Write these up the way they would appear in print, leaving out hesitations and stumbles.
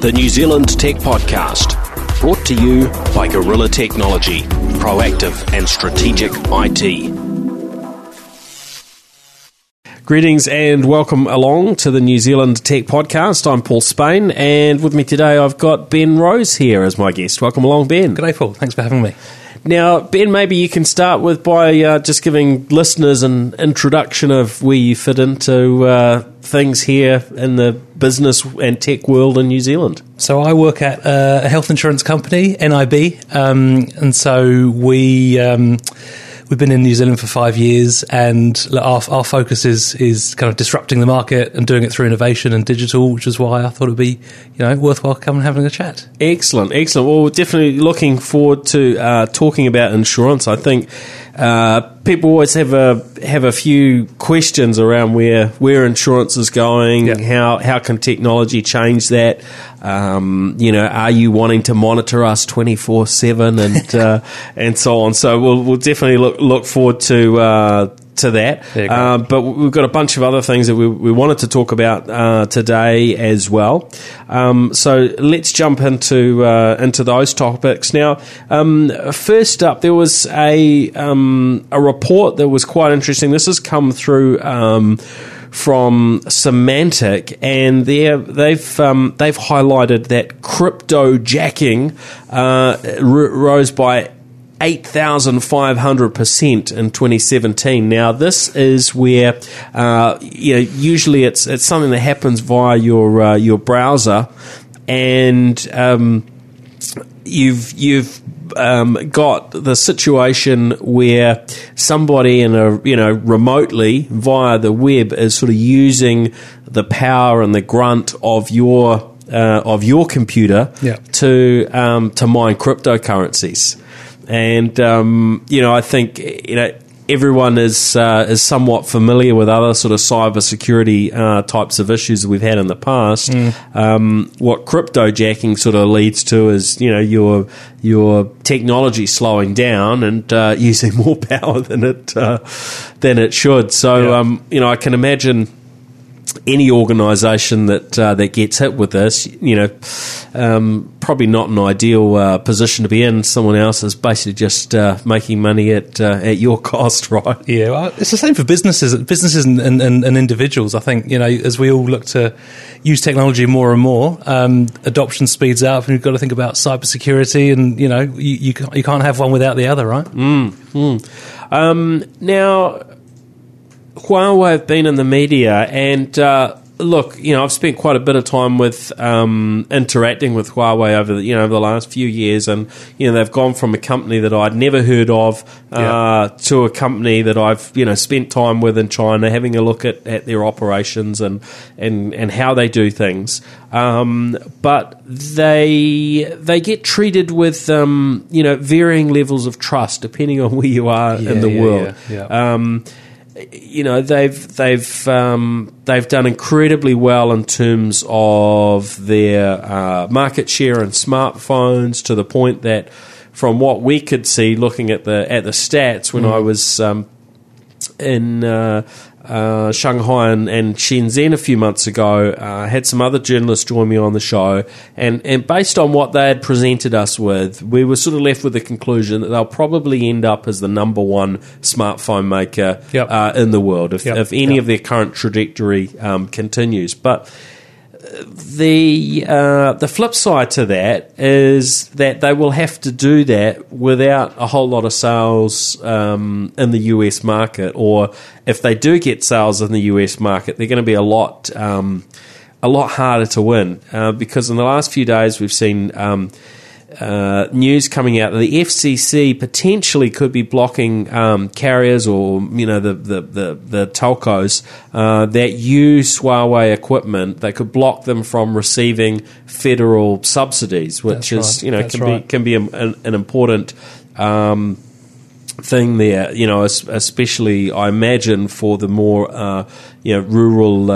the New Zealand Tech Podcast, brought to you by Guerrilla Technology, proactive and strategic IT. Greetings and welcome along to the New Zealand Tech Podcast. I'm Paul Spain, and with me today I've got Ben Rose here as my guest. Welcome along, Ben. G'day, Paul. Thanks for having me. Now, Ben, maybe you can start with by just giving listeners an introduction of where you fit into things here in the business and tech world in New Zealand. So I work at a health insurance company, NIB, and so we've been in New Zealand for 5 years, and our focus is kind of disrupting the market and doing it through innovation and digital, which is why I thought it would be worthwhile coming and having a chat. Excellent. Well, we're definitely looking forward to talking about insurance. I think people always have a few questions around where insurance is going, yep. How can technology change that? Are you wanting to monitor us 24/7 and so on? So we'll definitely look forward to that. But we've got a bunch of other things that we wanted to talk about today as well. So let's jump into those topics now. First up, there was a report that was quite interesting. This has come through from Symantec, and they've highlighted that crypto jacking rose by 8,500% in 2017. Now, this is where usually it's something that happens via your browser, and you've got the situation where somebody in a remotely via the web is sort of using the power and the grunt of your computer to mine cryptocurrencies. And I think everyone is somewhat familiar with other sort of cybersecurity types of issues that we've had in the past. What cryptojacking sort of leads to is your technology slowing down and using more power than it should. So I can imagine any organisation that gets hit with this, probably not an ideal position to be in. Someone else is basically just making money at your cost, right? Yeah, well, it's the same for businesses and individuals. I think as we all look to use technology more and more, adoption speeds up, and you've got to think about cybersecurity, and you can't have one without the other, right? Now, Huawei have been in the media, and I've spent quite a bit of time with interacting with Huawei over the last few years, and they've gone from a company that I'd never heard of to a company that I've spent time with in China, having a look at their operations and how they do things. But they get treated with varying levels of trust depending on where you are in the world. Yeah, yeah. They've done incredibly well in terms of their market share in smartphones, to the point that, from what we could see, looking at the stats, when I was in Shanghai and Shenzhen a few months ago, I had some other journalists join me on the show, and based on what they had presented us with, we were sort of left with the conclusion that they'll probably end up as the number one smartphone maker in the world if any of their current trajectory continues. But the flip side to that is that they will have to do that without a whole lot of sales in the US market, or if they do get sales in the US market, they're going to be a lot harder to win, because in the last few days we've seen news coming out that the FCC potentially could be blocking carriers or the telcos that use Huawei equipment. They could block them from receiving federal subsidies, which can be an important thing there, especially I imagine for the more rural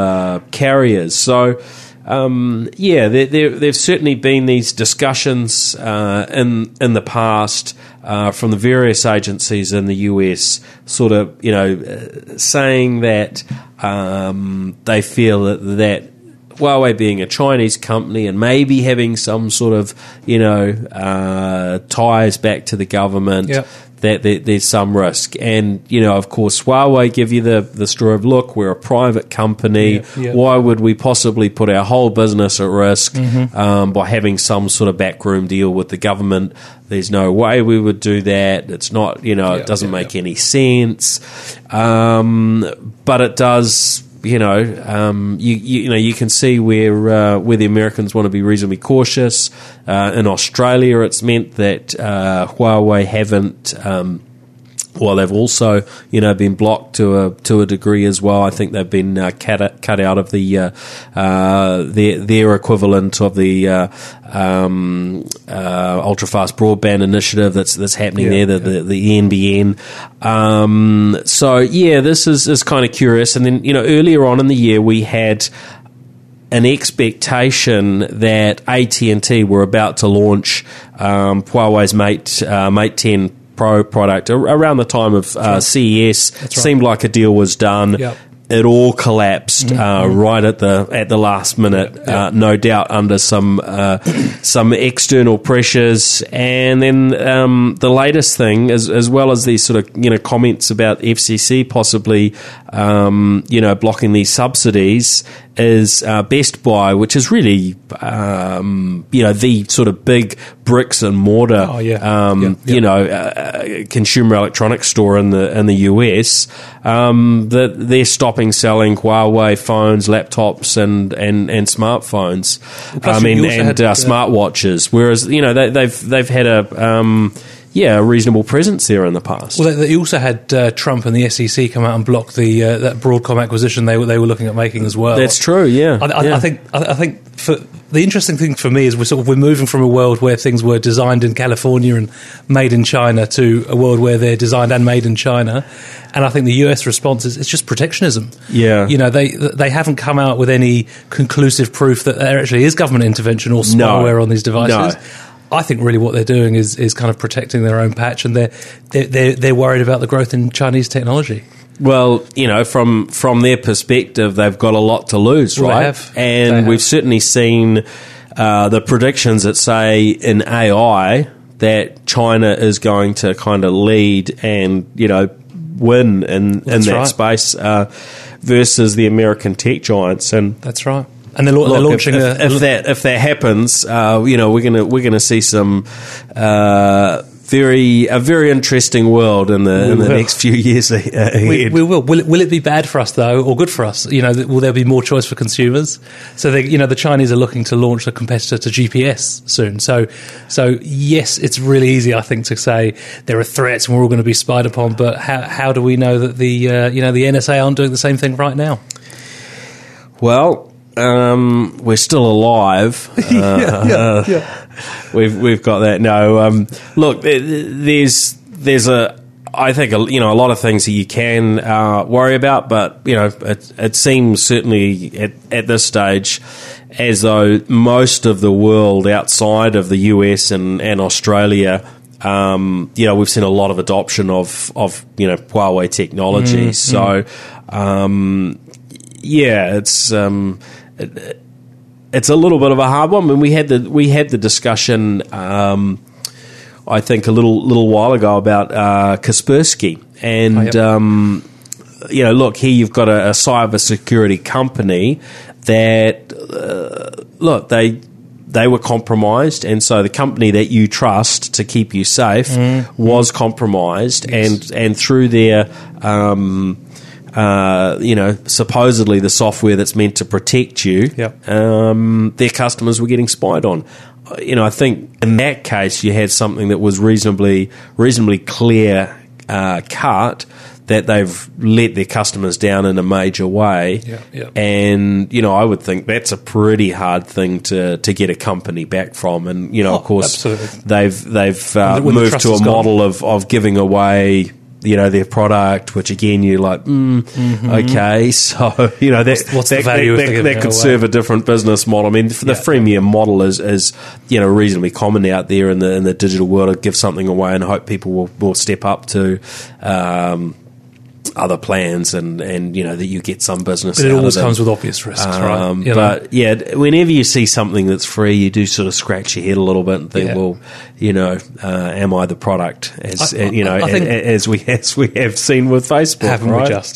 carriers. So. There've certainly been these discussions in the past from the various agencies in the US, sort of saying that they feel that Huawei being a Chinese company and maybe having some sort of, you know, ties back to the government, yep, that there's some risk. And, you know, of course, Huawei give you the story of, look, we're a private company. Yep, yep. Why would we possibly put our whole business at risk, mm-hmm, by having some sort of backroom deal with the government? There's no way we would do that. It's not, you know, yep, it doesn't yep, make yep, any sense. But it does... You know, you know, you can see where the Americans want to be reasonably cautious. In Australia, it's meant that Huawei haven't. Well, they've also, you know, been blocked to a degree as well. I think they've been cut out of the their equivalent of the ultra fast broadband initiative that's happening there, the NBN. So yeah, this is kind of curious. And then, you know, earlier on in the year we had an expectation that AT&T were about to launch Huawei's Mate 10 Pro product around the time of CES. That's right. Seemed like a deal was done. Yep. It all collapsed right at the last minute, yep. No doubt under some external pressures. And then the latest thing, as well as these sort of, you know, comments about FCC possibly you know, blocking these subsidies, is Best Buy, which is really you know, the sort of big bricks and mortar you know, consumer electronics store in the US, that they're stopping selling Huawei phones, laptops, and smartphones. Well, I mean, and smartwatches. Whereas, you know, they've had a reasonable presence there in the past. Well, they also had Trump and the SEC come out and block the that Broadcom acquisition they were looking at making as well. That's true. Yeah, I think for the interesting thing for me is we're moving from a world where things were designed in California and made in China to a world where they're designed and made in China. And I think the US response is it's just protectionism. Yeah, you know, they haven't come out with any conclusive proof that there actually is government intervention or spyware on these devices. No. I think really what they're doing is kind of protecting their own patch, and they're worried about the growth in Chinese technology. Well, you know, from their perspective, they've got a lot to lose, right? They have. And we've certainly seen the predictions that say in AI that China is going to kind of lead and, you know, win in that space versus the American tech giants. And that's right. And they're launching if that happens, you know, we're gonna see some very interesting world in the next few years ahead. We will. Will it be bad for us though, or good for us? You know, will there be more choice for consumers? So you know, the Chinese are looking to launch a competitor to GPS soon. So yes, it's really easy, I think, to say there are threats and we're all going to be spied upon. But how do we know that the you know, the NSA aren't doing the same thing right now? Well. We're still alive. We've got that. No, look, there's I think you know, a lot of things that you can worry about, but you know, it seems certainly at this stage as though most of the world outside of the US and Australia, you know, we've seen a lot of adoption of you know, Huawei technology. So, yeah, it's. It's a little bit of a hard one. I mean, we had the discussion, I think, a little while ago about Kaspersky, and you know, look, here you've got a cybersecurity company that look, they were compromised, and so the company that you trust to keep you safe was compromised, and through their. You know, supposedly the software that's meant to protect you, their customers were getting spied on. You know, I think in that case you had something that was reasonably clear cut that they've let their customers down in a major way. And, you know, I would think that's a pretty hard thing to get a company back from. And, you know, of course, they've moved to a model of giving away, you know, their product, which again you're like, okay, so you know that could serve a different business model. I mean, the freemium model is you know, reasonably common out there in the digital world. I'd give something away and hope people will step up to other plans and you know that you get some business but it out always of comes with obvious risks right you but know? Yeah, whenever you see something that's free you do sort of scratch your head a little bit and think well you know am I the product as I think, as we have seen with Facebook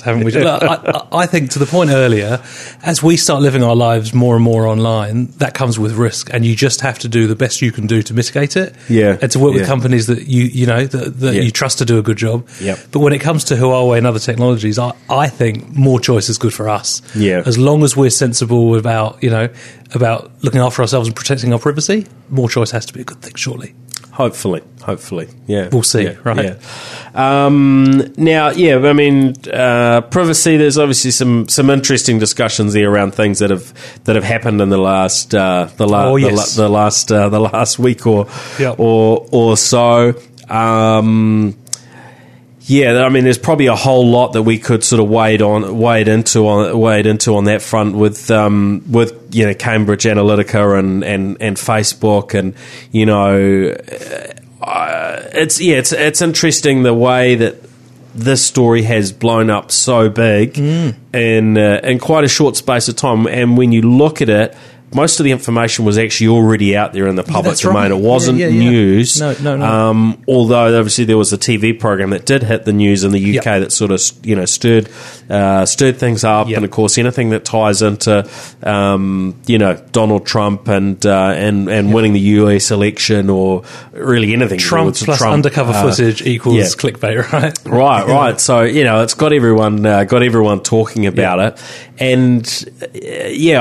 haven't we just I think to the point earlier as we start living our lives more and more online that comes with risk and you just have to do the best you can do to mitigate it and to work with companies that you know that you trust to do a good job but when it comes to Huawei and other technologies, I think more choice is good for us. Yeah. As long as we're sensible about, you know, about looking after ourselves and protecting our privacy, more choice has to be a good thing, surely. Hopefully, yeah. We'll see, right? Yeah. Now, yeah, I mean, privacy, there's obviously some interesting discussions there around things that have happened in the last week or so. Yeah, I mean, there's probably a whole lot that we could sort of wade into on that front with you know Cambridge Analytica and Facebook and you know it's interesting the way that this story has blown up so big in quite a short space of time, and when you look at it. Most of the information was actually already out there in the public domain. Right. It wasn't news. No. Although obviously there was a TV program that did hit the news in the UK that sort of you know stirred things up, and of course anything that ties into you know Donald Trump and winning the US election or really anything Trump plus Trump, undercover footage equals clickbait, right? Right. So you know it's got everyone talking about it, and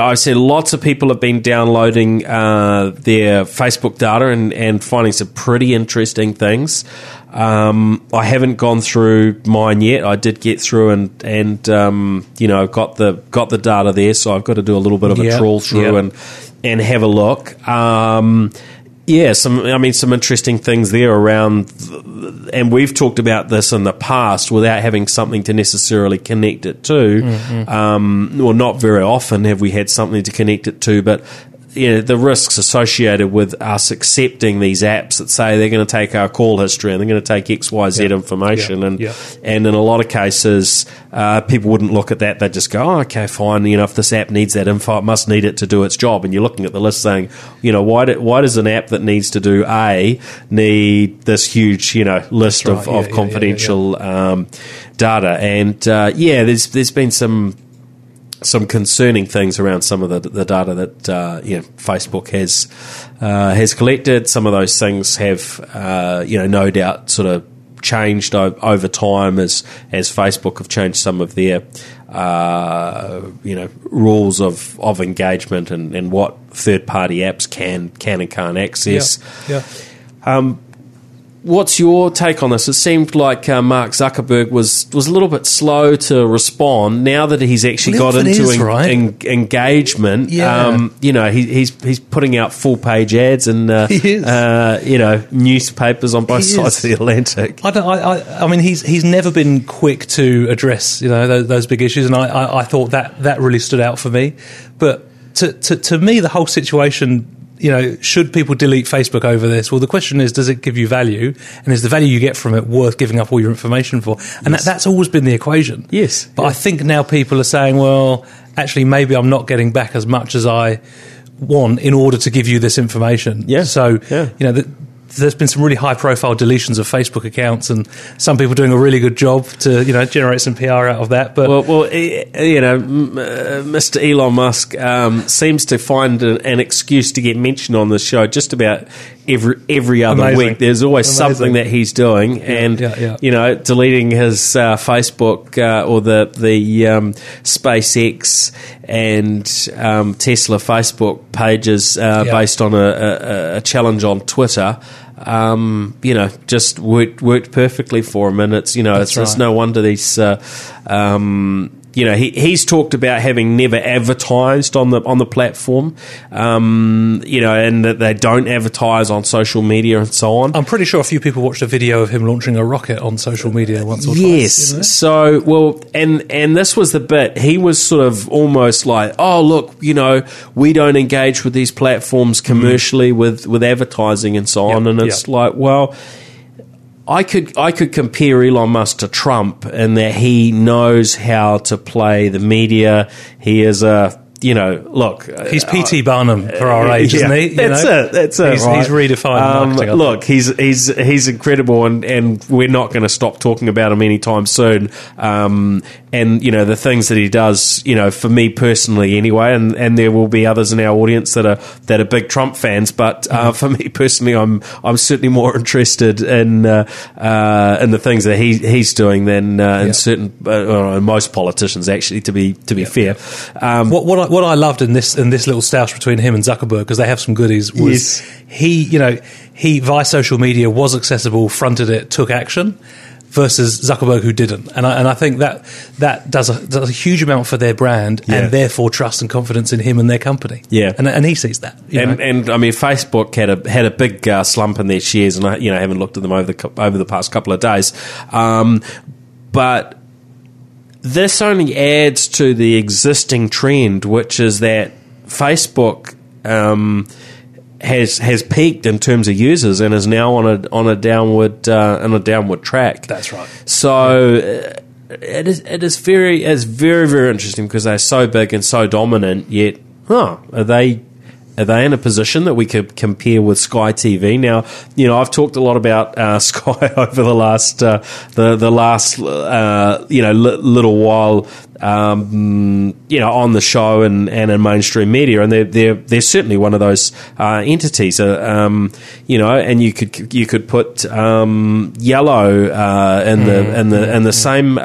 I've seen lots of people have been downloading their Facebook data and finding some pretty interesting things. I haven't gone through mine yet. I did get through and you know got the data there, so I've got to do a little bit of a trawl through and have a look. Some interesting things there around, and we've talked about this in the past without having something to necessarily connect it to. Well, not very often have we had something to connect it to, but you know, the risks associated with us accepting these apps that say they're going to take our call history and they're going to take XYZ information. And in a lot of cases, people wouldn't look at that. They'd just go, oh, okay, fine. You know, if this app needs that info, it must need it to do its job. And you're looking at the list saying, you know, why does an app that needs to do A need this huge, you know, list of confidential data? And, there's been some concerning things around some of the data that Facebook has collected. Some of those things have no doubt sort of changed over time as Facebook have changed some of their rules of engagement and what third party apps can and can't access. What's your take on this? It seemed like Mark Zuckerberg was a little bit slow to respond. Now that he's actually got into engagement, he's putting out full page ads and newspapers on both sides of the Atlantic. I mean, he's never been quick to address those big issues, and I thought that really stood out for me. But to me, the whole situation. You know, should people delete Facebook over this? Well, the question is, does it give you value? And is the value you get from it worth giving up all your information for? And that's always been the equation. Yes. But I think now people are saying, well, actually, maybe I'm not getting back as much as I want in order to give you this information. Yeah. So, you know, there's been some really high-profile deletions of Facebook accounts, and some people doing a really good job to, you know, generate some PR out of that. But Mr. Elon Musk seems to find an excuse to get mentioned on this show just about every other week. There's always something that he's doing, you know, deleting his Facebook or the SpaceX and Tesla Facebook pages based on a challenge on Twitter. You know, just worked perfectly for him, and it's, you know, it's no wonder these. You know, he's talked about having never advertised on the platform, you know, and that they don't advertise on social media and so on. I'm pretty sure a few people watched a video of him launching a rocket on social media once or twice. Yes. So, well, and this was the bit. He was sort of almost like, oh, look, you know, we don't engage with these platforms commercially with advertising and so on. And it's like, well... I could compare Elon Musk to Trump in that he knows how to play the media. He is a, you know, look, he's P.T. Barnum for our age, yeah, isn't he? That's it. He's redefined marketing. Look, he's incredible, and we're not going to stop talking about him anytime soon. And you know the things that he does, you know, for me personally, anyway, and there will be others in our audience that are big Trump fans. But for me personally, I'm certainly more interested in the things that he's doing than in certain most politicians, actually. To be fair, what I loved in this little stoush between him and Zuckerberg, because they have some goodies, was he via social media was accessible, fronted it, took action, versus Zuckerberg, who didn't. And I think that does a huge amount for their brand, and therefore trust and confidence in him and their company. Yeah, and he sees that. And I mean, Facebook had a big slump in their shares, and I haven't looked at them over the past couple of days, but this only adds to the existing trend, which is that Facebook has peaked in terms of users and is now on a downward track. That's right. So it's very, very interesting, because they're so big and so dominant. Yet, are they in a position that we could compare with Sky TV? Now, you know, I've talked a lot about Sky over the last little while. On the show and in mainstream media, and they're certainly one of those entities. And you could put Yellow in the same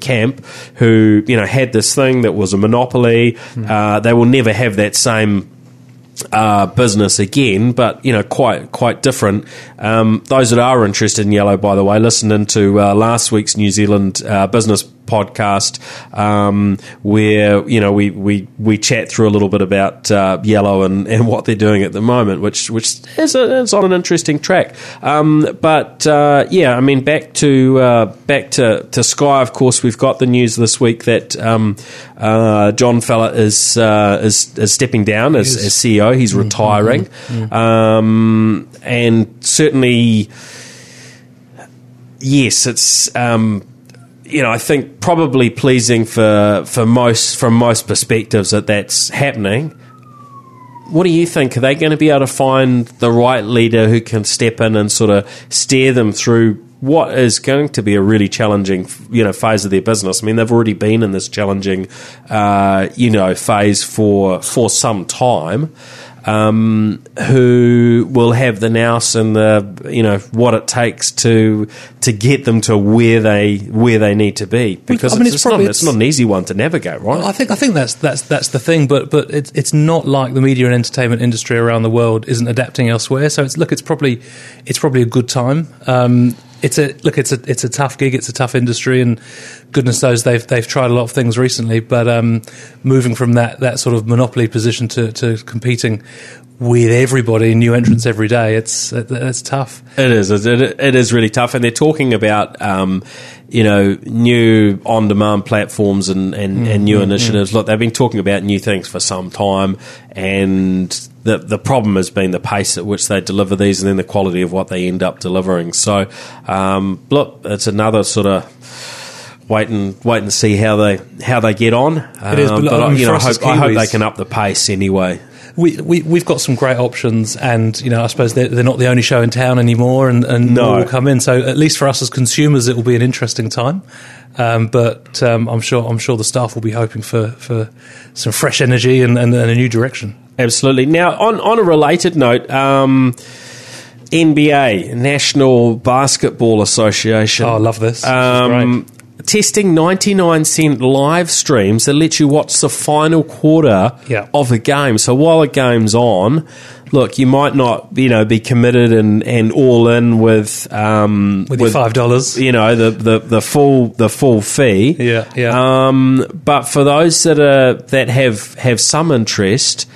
camp, who had this thing that was a monopoly. They will never have that same business again, but quite different. Those that are interested in Yellow, by the way, listen into last week's New Zealand business podcast, where we chat through a little bit about Yellow and what they're doing at the moment, which is on an interesting track. Back to Sky. Of course, we've got the news this week that John Fella is stepping down as CEO. He's retiring, and certainly, yes, it's. I think probably pleasing from most perspectives that's happening. What do you think? Are they going to be able to find the right leader who can step in and sort of steer them through what is going to be a really challenging, phase of their business? I mean, they've already been in this challenging, phase for some time. Who will have the nous and the what it takes to get them to where they need to be, because it's not an easy one to navigate, right? Well, I think that's the thing, but it's not like the media and entertainment industry around the world isn't adapting elsewhere. So it's probably a good time. It's a tough gig. It's a tough industry, and goodness knows they've tried a lot of things recently. But moving from that sort of monopoly position to competing with everybody, new entrants every day, it's tough. It is really tough, and they're talking about new on-demand platforms and new initiatives. Look, they've been talking about new things for some time, and the problem has been the pace at which they deliver these, and then the quality of what they end up delivering. So, look, it's another sort of wait and see how they get on. It is, but I hope they can up the pace anyway. We've got some great options, and I suppose they're not the only show in town anymore, and more will come in. So at least for us as consumers, it will be an interesting time. But I'm sure the staff will be hoping for some fresh energy and a new direction. Absolutely. Now, on a related note, NBA, National Basketball Association. Oh, I love this. This is testing 99-cent live streams that let you watch the final quarter of a game. So while a game's on, look, you might not, be committed and all in with $5, the full fee. Yeah. But for those that have some interest,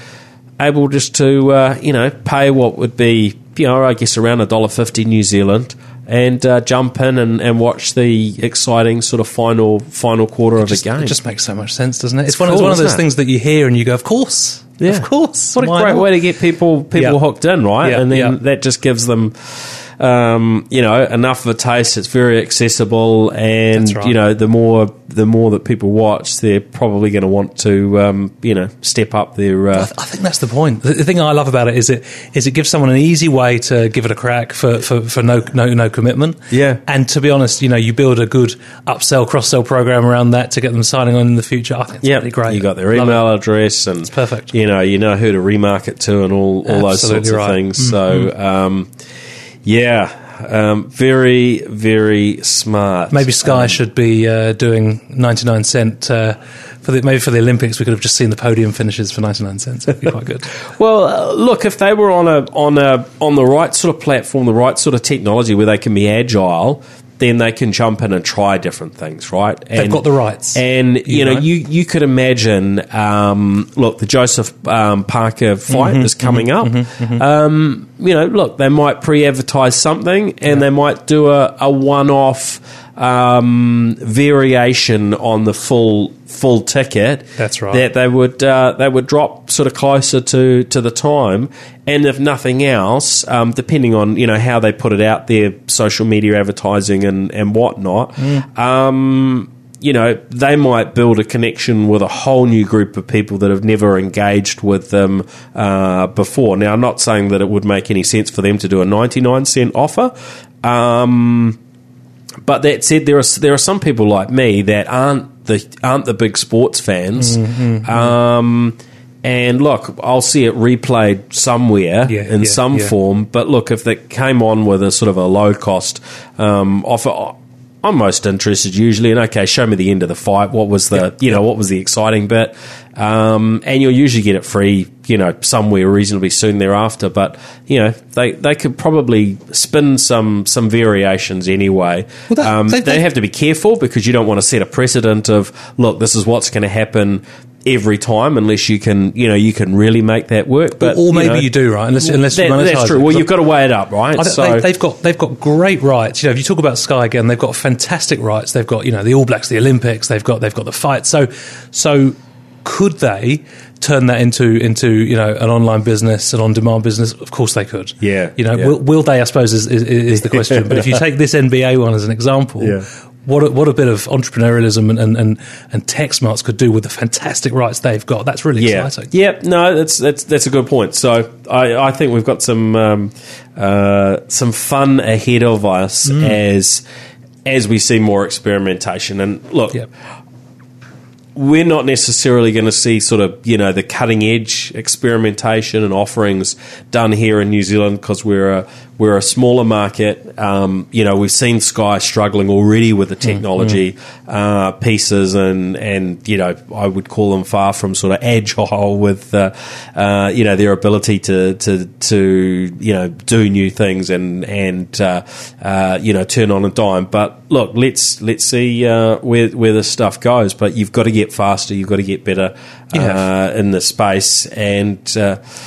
able just to pay what would be around $1.50 New Zealand, and jump in and watch the exciting sort of final quarter of a game. It just makes so much sense, doesn't it? It's one of those things that you hear and you go, of course. Yeah. Of course. What a great way to get people hooked in, right? Yeah. And then that just gives them enough of a taste. It's very accessible, and that's right. the more that people watch, they're probably going to want to step up their. I think that's the point. The thing I love about it is it gives someone an easy way to give it a crack for no commitment. Yeah, and to be honest, you build a good upsell cross-sell program around that to get them signing on in the future. I think it's really great. You got their email address, and it's perfect. You know who to remarket to, and all those sorts of things. Mm-hmm. So. Very, very smart. Maybe Sky should be doing 99 cent for the Olympics. We could have just seen the podium finishes for 99 cents. It'd be quite good. Well, look, if they were on the right sort of platform, the right sort of technology where they can be agile, then they can jump in and try different things, right? They've got the rights. And, you could imagine, the Joseph Parker fight is coming up. Mm-hmm. They might pre-advertise something and they might do a one-off variation on the full ticket. That's right. That they would drop sort of closer to the time, and if nothing else, depending on how they put it out there, social media advertising and whatnot. Mm. They might build a connection with a whole new group of people that have never engaged with them before. Now, I'm not saying that it would make any sense for them to do a 99 cent offer. But that said, there are some people like me that aren't the big sports fans. Mm-hmm. And look, I'll see it replayed somewhere in some form. But look, if it came on with a sort of a low cost offer, I'm most interested usually in, okay, show me the end of the fight. What was the what was the exciting bit? And you'll usually get it free, somewhere reasonably soon thereafter. But they could probably spin some variations anyway. Well, they have to be careful because you don't want to set a precedent of, look, this is what's going to happen every time, unless you can really make that work. But or maybe you do, right? Unless you monetize. That's true. Well, you've got to weigh it up, right? They've got great rights. If you talk about Sky again, they've got fantastic rights. They've got the All Blacks, the Olympics. They've got the fight. So could they turn that into an online business, an on-demand business? Of course they could. Yeah. Will they? I suppose is the question. But if you take this NBA one as an example. Yeah. What a bit of entrepreneurialism and tech smarts could do with the fantastic rights they've got. That's really exciting. Yeah, no, that's a good point. So I think we've got some fun ahead of us as we see more experimentation. And look, we're not necessarily going to see sort of the cutting edge experimentation and offerings done here in New Zealand because we're a smaller market. We've seen Sky struggling already with the technology pieces, and I would call them far from sort of agile with their ability to do new things and turn on a dime. But look, let's see where this stuff goes. But you've got to get faster, you've got to get better in the space, and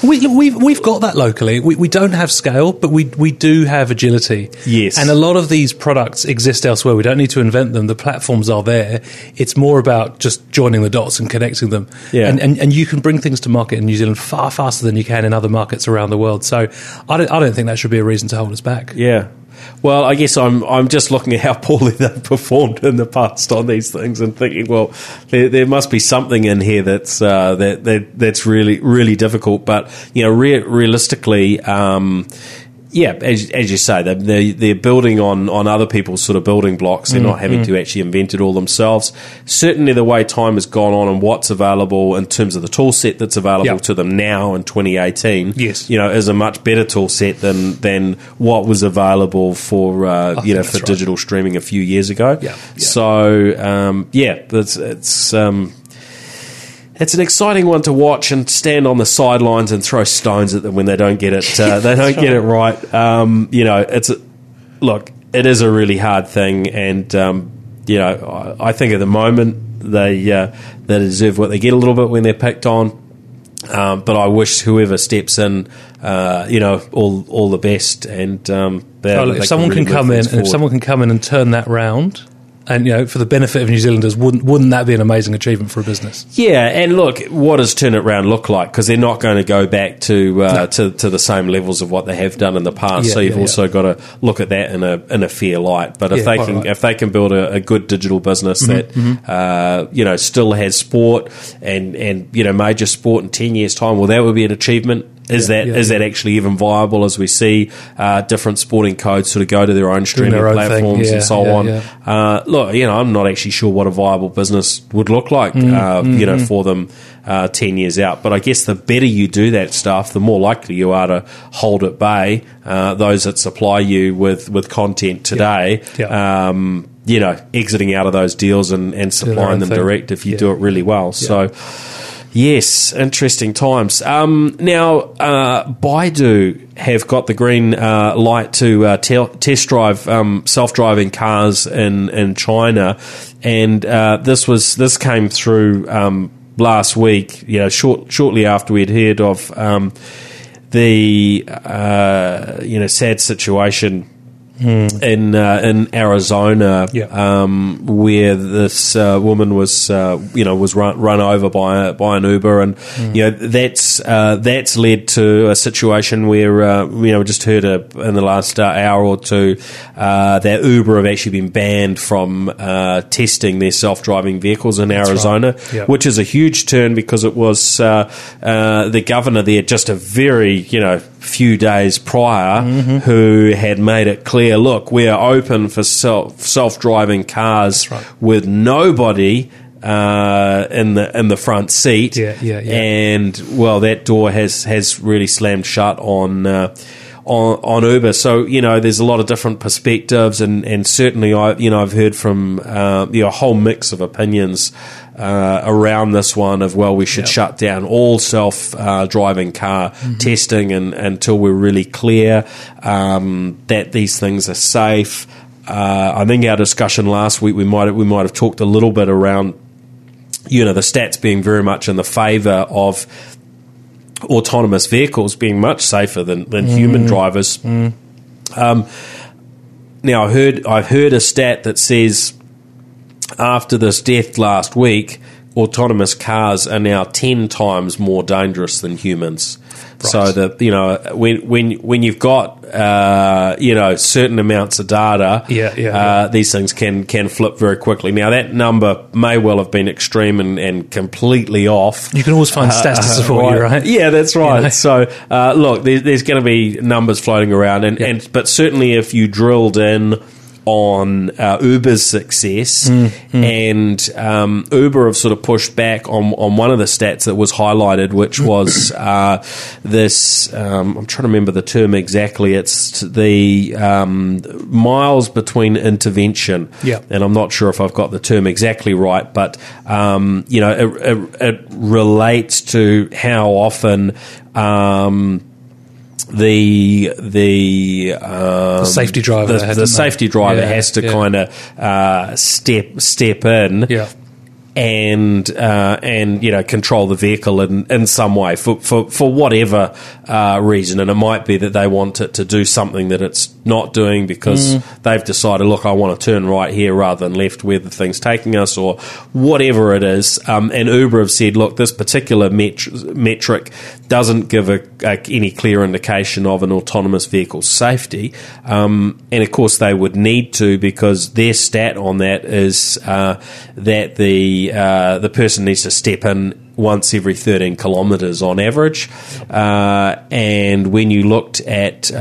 we've got that locally. We don't have scale, but we do have agility. Yes. And a lot of these products exist elsewhere. We don't need to invent them. The platforms are there. It's more about just joining the dots and connecting them. Yeah. And you can bring things to market in New Zealand far faster than you can in other markets around the world. So I don't think that should be a reason to hold us back. Yeah. Well, I guess I'm just looking at how poorly they've performed in the past on these things and thinking, well, there must be something in here that's really, really difficult. But realistically, as you say, they're building on other people's sort of building blocks. They're not having to actually invent it all themselves. Certainly the way time has gone on and what's available in terms of the tool set that's available to them now in 2018 is a much better tool set than what was available for for digital streaming a few years ago. Yeah. So, it's an exciting one to watch and stand on the sidelines and throw stones at them when they don't get it. They don't get it right. It is a really hard thing, and I think at the moment they deserve what they get a little bit when they're picked on. But I wish whoever steps in, all the best. And if someone can come in and turn that round. And, you know, for the benefit of New Zealanders, wouldn't that be an amazing achievement for a business? Yeah, and look, what does turn it round look like? Because they're not going to go back to the same levels of what they have done in the past. Yeah, so you've also got to look at that in a fair light. But if they can build a good digital business that still has sport and major sport in 10 years' time, well, that would be an achievement. Is that actually even viable as we see different sporting codes sort of go to their own streaming platforms and so on? Yeah. Look, I'm not actually sure what a viable business would look like, for them 10 years out. But I guess the better you do that stuff, the more likely you are to hold at bay those that supply you with content today. Yeah. Yeah. Exiting out of those deals and supplying them direct if you do it really well. Yeah. So. Yes, interesting times. Now, Baidu have got the green light to test drive self-driving cars in China, and this came through last week. Shortly after we had heard of the sad situation. In Arizona, where this woman was run over by an Uber, and that's led to a situation where we just heard in the last hour or two that Uber have actually been banned from testing their self-driving vehicles in Arizona, which is a huge turn because it was the governor there just a very few days prior who had made it clear. Look, we are open for self-driving cars with nobody in the front seat, and well, that door has really slammed shut on Uber. So there's a lot of different perspectives, and certainly I've heard from a whole mix of opinions around this one of, well, we should shut down all self-driving car testing and until we're really clear that these things are safe. I think our discussion last week we might have talked a little bit around the stats being very much in the favour of autonomous vehicles being much safer than human drivers. Now I've heard a stat that says, after this death last week, autonomous cars are now 10 times more dangerous than humans. Right. So that when you've got certain amounts of data, these things can flip very quickly. Now that number may well have been extreme and completely off. You can always find stats to support you, right? Yeah, that's right. So look, there's going to be numbers floating around, but certainly if you drilled in on Uber's success, and Uber have sort of pushed back on one of the stats that was highlighted, which was this, I'm trying to remember the term exactly, it's the miles between intervention, and I'm not sure if I've got the term exactly right, but it relates to how often the safety driver has to kind of step in and control the vehicle in some way for whatever reason, and it might be that they want it to do something that it's not doing because they've decided, look, I want to turn right here rather than left where the thing's taking us, or whatever it is. And Uber have said, look, this particular metric doesn't give any clear indication of an autonomous vehicle's safety, and of course they would need to, because their stat on that is that the person needs to step in once every 13 kilometres on average, and when you looked at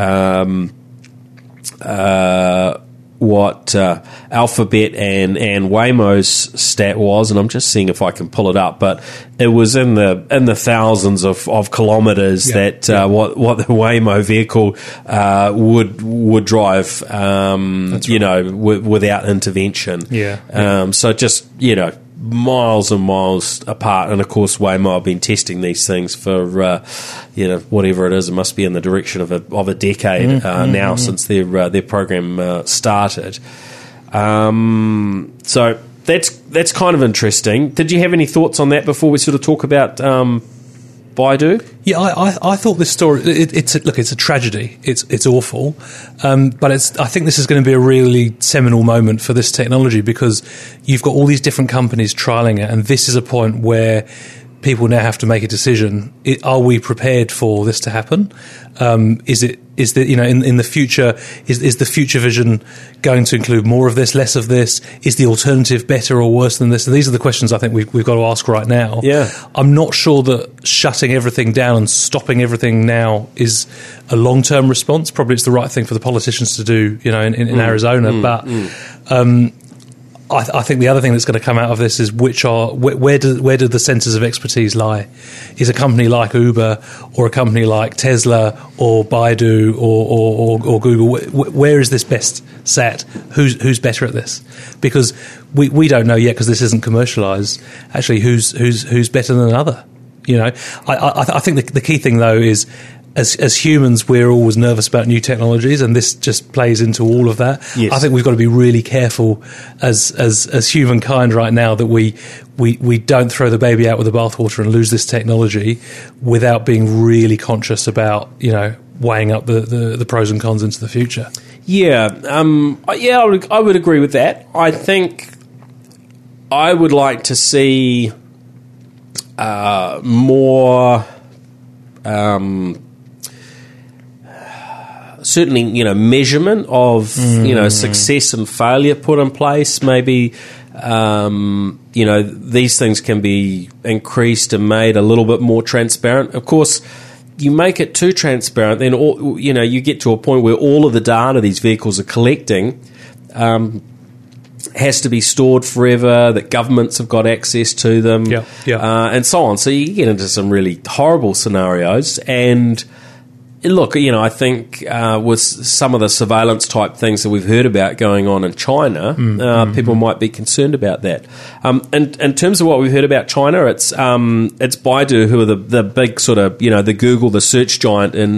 what Alphabet and Waymo's stat was, and I'm just seeing if I can pull it up, but it was in the thousands of kilometres what the Waymo vehicle would drive, without intervention. So just miles and miles apart, and of course Waymo have been testing these things for whatever it is, it must be in the direction of a decade now since their program started. So that's kind of interesting. Did you have any thoughts on that before we sort of talk about Baidu? Yeah, I thought this story. It's a tragedy. It's awful, but I think this is going to be a really seminal moment for this technology, because you've got all these different companies trialing it, and this is a point where people now have to make a decision. Are we prepared for this to happen? Is the future, is the future vision going to include more of this, less of this? Is the alternative better or worse than this? And these are the questions I think we've got to ask right now. Yeah. I'm not sure that shutting everything down and stopping everything now is a long-term response. Probably it's the right thing for the politicians to do, in Arizona. I think the other thing that's going to come out of this is where do the centres of expertise lie? Is a company like Uber or a company like Tesla or Baidu or Google, where is this best sat? Who's better at this? Because we don't know yet, because this isn't commercialised. Actually, who's better than another? I think the key thing though is, As humans, we're always nervous about new technologies, and this just plays into all of that. Yes. I think we've got to be really careful as humankind right now that we don't throw the baby out with the bathwater and lose this technology without being really conscious about, weighing up the pros and cons into the future. Yeah. I would agree with that. I think I would like to see more... certainly, measurement of, success and failure put in place. Maybe, these things can be increased and made a little bit more transparent. Of course, you make it too transparent, then, you get to a point where all of the data these vehicles are collecting has to be stored forever, that governments have got access to them, and so on. So you get into some really horrible scenarios. And... look, I think with some of the surveillance type things that we've heard about going on in China, people might be concerned about that. And in terms of what we've heard about China, it's Baidu who are the big sort of, the Google, the search giant in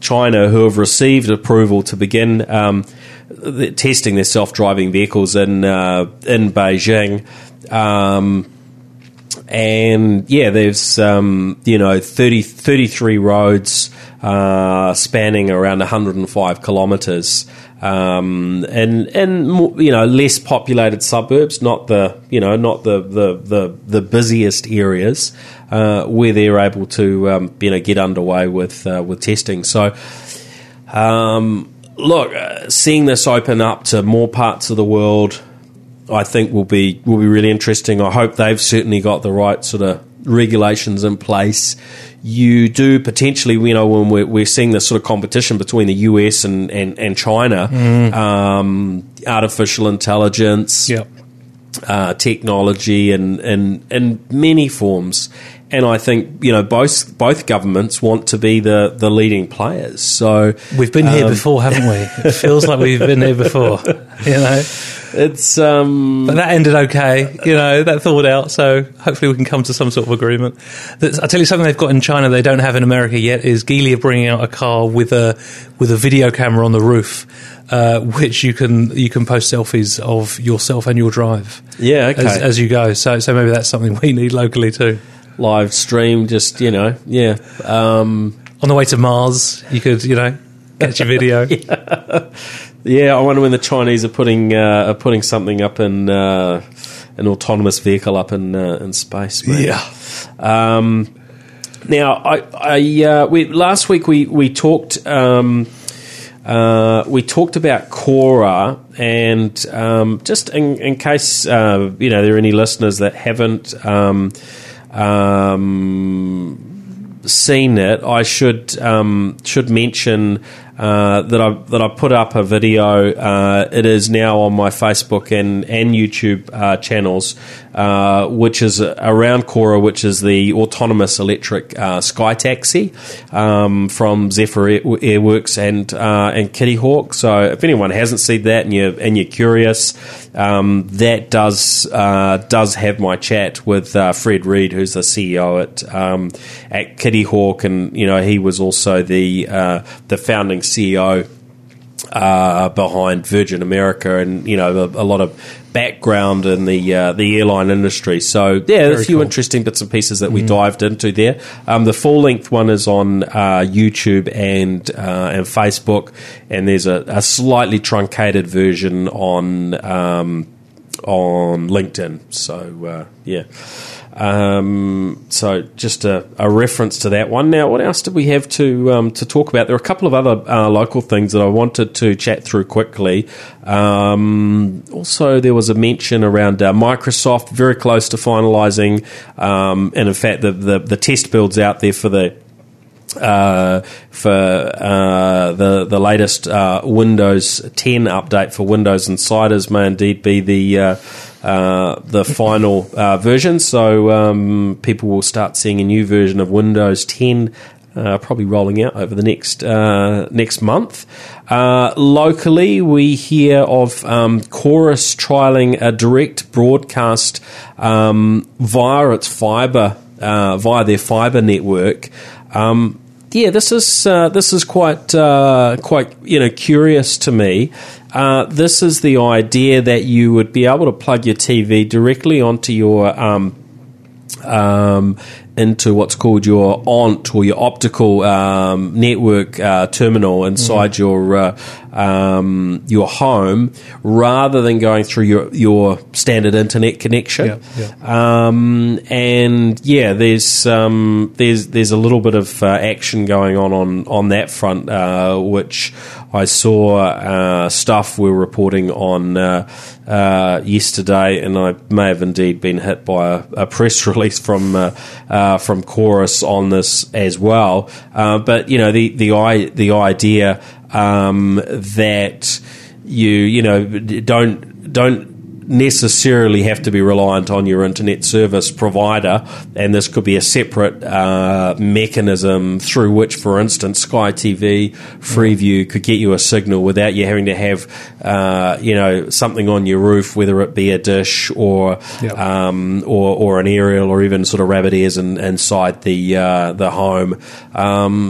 China, who have received approval to begin testing their self-driving vehicles in Beijing. And yeah, there's 33 roads spanning around 105 kilometres, and less populated suburbs, not the busiest areas, where they're able to get underway with testing. So. Seeing this open up to more parts of the world, I think will be really interesting. I hope they've certainly got the right sort of regulations in place. You do potentially, when we're seeing this sort of competition between the US and China, artificial intelligence, technology, in many forms. And I think both governments want to be the leading players. So we've been here before, haven't we? It feels like we've been here before. It's but that ended okay. That thawed out. So hopefully we can come to some sort of agreement. I tell you something they've got in China they don't have in America yet is Geely are bringing out a car with a video camera on the roof, which you can post selfies of yourself and your drive. Yeah, okay. As you go. So maybe that's something we need locally too. Live stream, just, on the way to Mars, you could, catch a video. I wonder when the Chinese are putting something up in an autonomous vehicle up in space. Mate. Yeah. Now, last week we talked. We talked about Quora, and just in case there are any listeners that haven't. Seen it, I should mention that I put up a video. It is now on my Facebook and YouTube channels, which is around Quora, which is the autonomous electric sky taxi from Zephyr Airworks and Kitty Hawk. So if anyone hasn't seen that and you're curious, that does have my chat with Fred Reed, who's the CEO at Kitty Hawk, and he was also the founding CEO behind Virgin America, and you know a lot of background in the airline industry. So yeah, a few interesting bits and pieces that we dived into there. The full length one is on YouTube and Facebook, and there's a slightly truncated version on LinkedIn. So yeah. So just a reference to that one. Now, what else did we have to talk about? There are a couple of other local things that I wanted to chat through quickly. Also, there was a mention around Microsoft very close to finalising, and in fact, the test builds out there for the latest Windows 10 update for Windows Insiders may indeed be the final version. So people will start seeing a new version of Windows 10 probably rolling out over the next month. Locally, we hear of Chorus trialling a direct broadcast via their fibre network. Yeah, this is quite curious to me. This is the idea that you would be able to plug your TV directly onto your into what's called your ONT or your optical network terminal inside your home, rather than going through your standard internet connection. And yeah, there's a little bit of action going on that front, which I saw staff were reporting on yesterday, and I may have indeed been hit by a press release from Chorus on this as well. But you know, the idea that you don't necessarily have to be reliant on your internet service provider, and this could be a separate mechanism through which, for instance, Sky TV Freeview could get you a signal without you having to have something on your roof, whether it be a dish or an aerial or even sort of rabbit ears inside the home.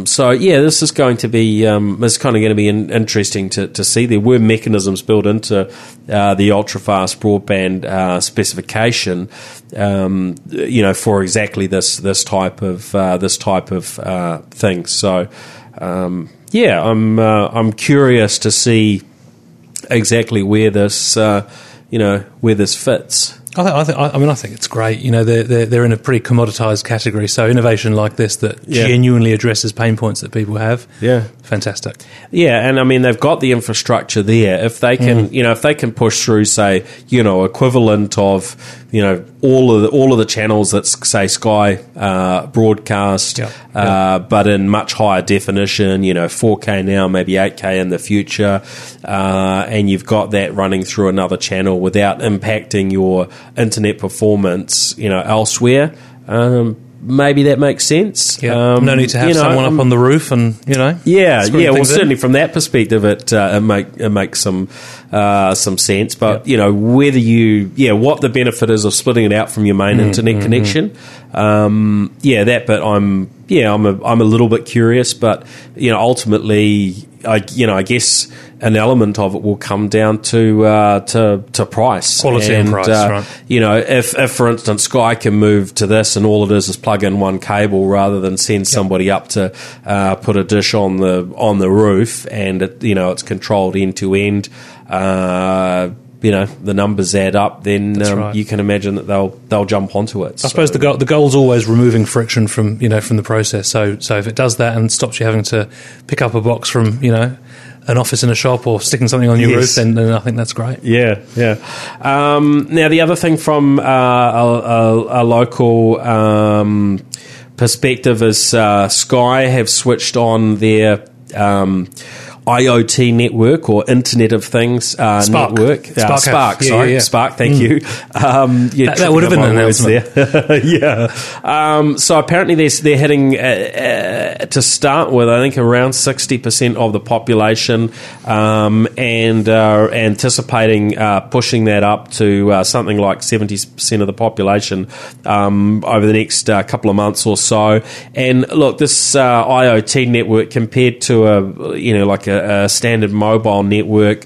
So yeah, this is going to be it's kind of going to be interesting to see. There were mechanisms built into the ultra-fast broadband specification, for exactly this type of thing. So, yeah, I'm curious to see exactly where this fits. I think it's great. You know, they're in a pretty commoditized category. So innovation like this that genuinely addresses pain points that people have, fantastic. Yeah, and I mean they've got the infrastructure there. If they can, if they can push through, say, equivalent of, all of the channels that say Sky broadcast, but in much higher definition. 4K now, maybe 8K in the future, and you've got that running through another channel without impacting your internet performance, elsewhere. Maybe that makes sense. No need to have someone up on the roof, and certainly from that perspective, it makes some sense. But whether what the benefit is of splitting it out from your main internet connection, that bit I'm a little bit curious. But ultimately, I guess an element of it will come down to price, quality, and price. Right. If for instance Sky can move to this, and all it is plug in one cable rather than send somebody up to put a dish on the roof, and it's controlled end to end. The numbers add up, then you can imagine that they'll jump onto it. I suppose the goal's always removing friction from the process. So if it does that and stops you having to pick up a box from an office in a shop or sticking something on your roof, then I think that's great. Yeah. Now the other thing from a local perspective is Sky have switched on their IoT network, or Internet of Things network. Spark, thank you. That would have been an announcement there. So apparently they're hitting, to start with, I think around 60% of the population, and are anticipating pushing that up to something like 70% of the population over the next couple of months or so. And look, this IoT network compared to a a standard mobile network,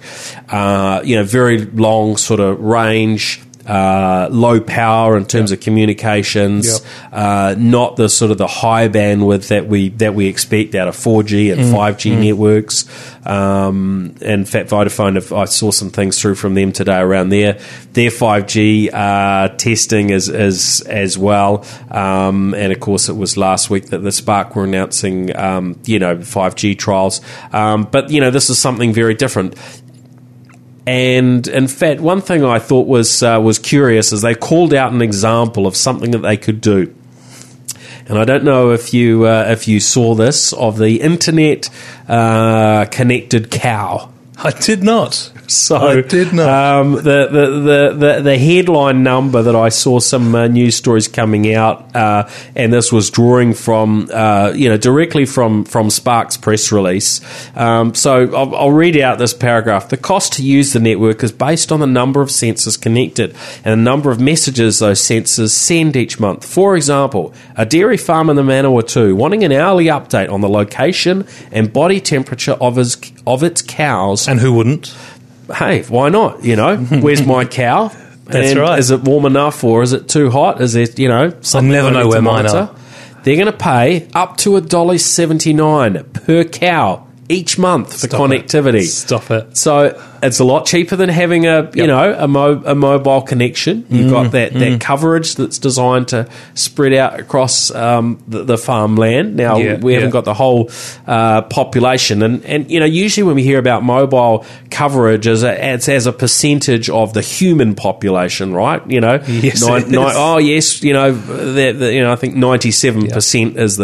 very long sort of range, low power in terms of communications, not the sort of the high bandwidth that we expect out of 4G and 5G networks. In fact, Vodafone, I saw some things through from them today around their 5G testing as well. And of course, it was last week that the Spark were announcing 5G trials. But this is something very different. And in fact, one thing I thought was curious is they called out an example of something that they could do. And I don't know if you saw this, of the internet connected cow. I did not. The headline number that I saw some news stories coming out, and this was drawing from directly from Spark's press release. So I'll read out this paragraph. The cost to use the network is based on the number of sensors connected and the number of messages those sensors send each month. For example, a dairy farm in the Manawatu wanting an hourly update on the location and body temperature of its cows. And who wouldn't? Hey, why not? Where's my cow? That's right. Is it warm enough or is it too hot? Is it, I'll never know where mine are. They're going to pay up to $1.79 per cow each month for connectivity. Stop it. So it's a lot cheaper than having a mobile connection. You've got that coverage that's designed to spread out across the farmland. Now we haven't got the whole population, and usually when we hear about mobile coverage, it's as a percentage of the human population, right? Yes, I think 97% is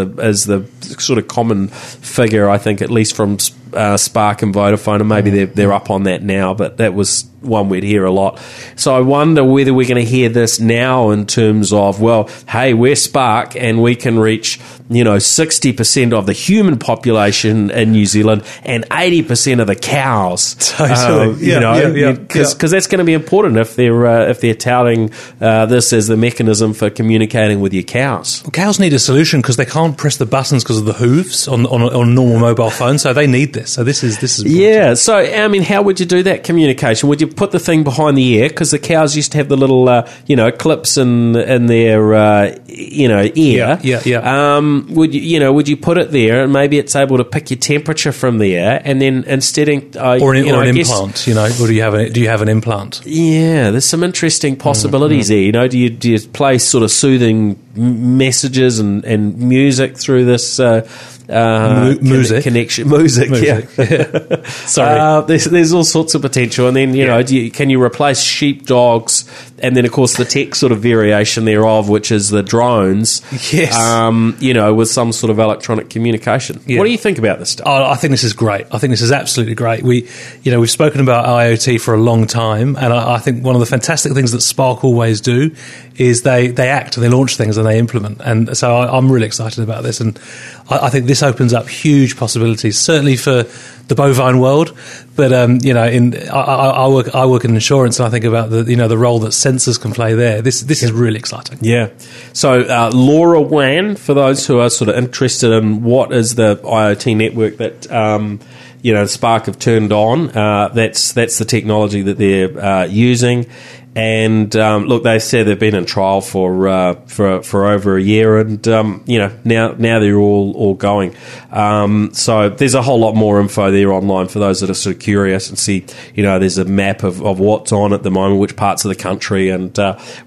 the sort of common figure. I think at least from Spark and Vodafone, and maybe they're up on that now, but that was one we'd hear a lot. So I wonder whether we're going to hear this now in terms of, well, hey, we're Spark and we can reach 60% of the human population in New Zealand and 80% of the cows. Totally, because that's going to be important if they're touting this as the mechanism for communicating with your cows. Well, cows need a solution because they can't press the buttons because of the hooves on normal mobile phones, so they need this. So this is important. Yeah. So I mean, how would you do that communication? Would you put the thing behind the ear, because the cows used to have the little clips in their ear? Yeah. Would you put it there, and maybe it's able to pick your temperature from there, and then instead implant? Do you have an implant? Yeah, there's some interesting possibilities there. Do you play sort of soothing messages and music through this? Music. Sorry. There's all sorts of potential, and then can you replace sheep dogs, and then of course the tech sort of variation thereof, which is the drones. Yes. With some sort of electronic communication. Yeah. What do you think about this stuff? I think this is great. I think this is absolutely great. We, we've spoken about IoT for a long time, and I think one of the fantastic things that Spark always do is they act and they launch things and they implement. And so I'm really excited about this, and I think this opens up huge possibilities, certainly for the bovine world. But I work in insurance, and I think about the role that sensors can play there. This is really exciting. Yeah. So Laura Wan, for those who are sort of interested in what is the IoT network that Spark have turned on, that's the technology that they're using. And look, they said they've been in trial for over a year, and now they're all going. So there's a whole lot more info there online for those that are sort of curious and see. There's a map of what's on at the moment, which parts of the country, and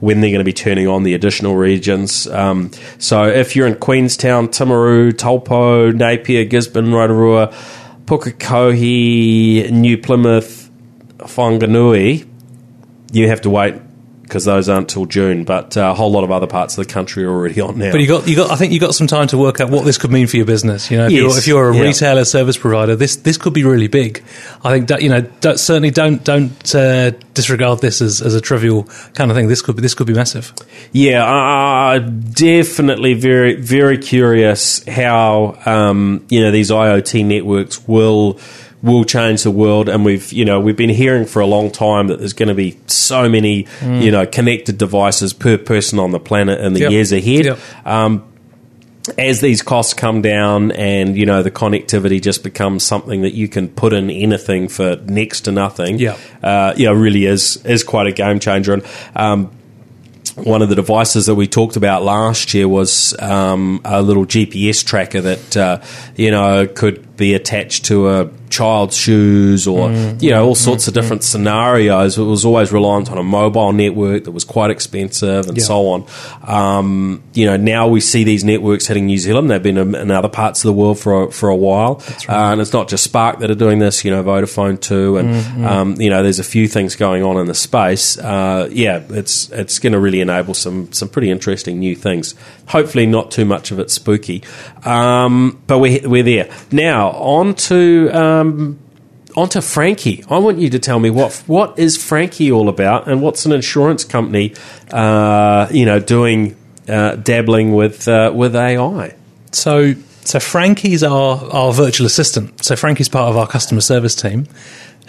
when they're going to be turning on the additional regions. So if you're in Queenstown, Timaru, Taupo, Napier, Gisborne, Rotorua, Pukekohe, New Plymouth, Whanganui. You have to wait because those aren't till June, but a whole lot of other parts of the country are already on now. But I think you got some time to work out what this could mean for your business. If you're a retailer, service provider, this could be really big. I think certainly don't disregard this as a trivial kind of thing. This could be massive. Yeah, definitely very very curious how these IoT networks will change the world, and we've been hearing for a long time that there's going to be so many connected devices per person on the planet in the years ahead. as these costs come down and, you know, the connectivity just becomes something that you can put in anything for next to nothing, you know, really is quite a game changer. And one of the devices that we talked about last year was a little GPS tracker that, you know, could be attached to a child's shoes or, you know, all sorts of different scenarios. It was always reliant on a mobile network that was quite expensive and so on. You know, now we see these networks hitting New Zealand. They've been in other parts of the world for a while. That's right. And it's not just Spark that are doing this, you know, Vodafone too. And, you know, there's a few things going on in the space. Yeah, it's going to really enable some pretty interesting new things. Hopefully not too much of it spooky. But we're there. Now, onto Frankie. I want you to tell me what is Frankie all about, and what's an insurance company, you know, doing dabbling with AI. So Frankie's our virtual assistant. So Frankie's part of our customer service team,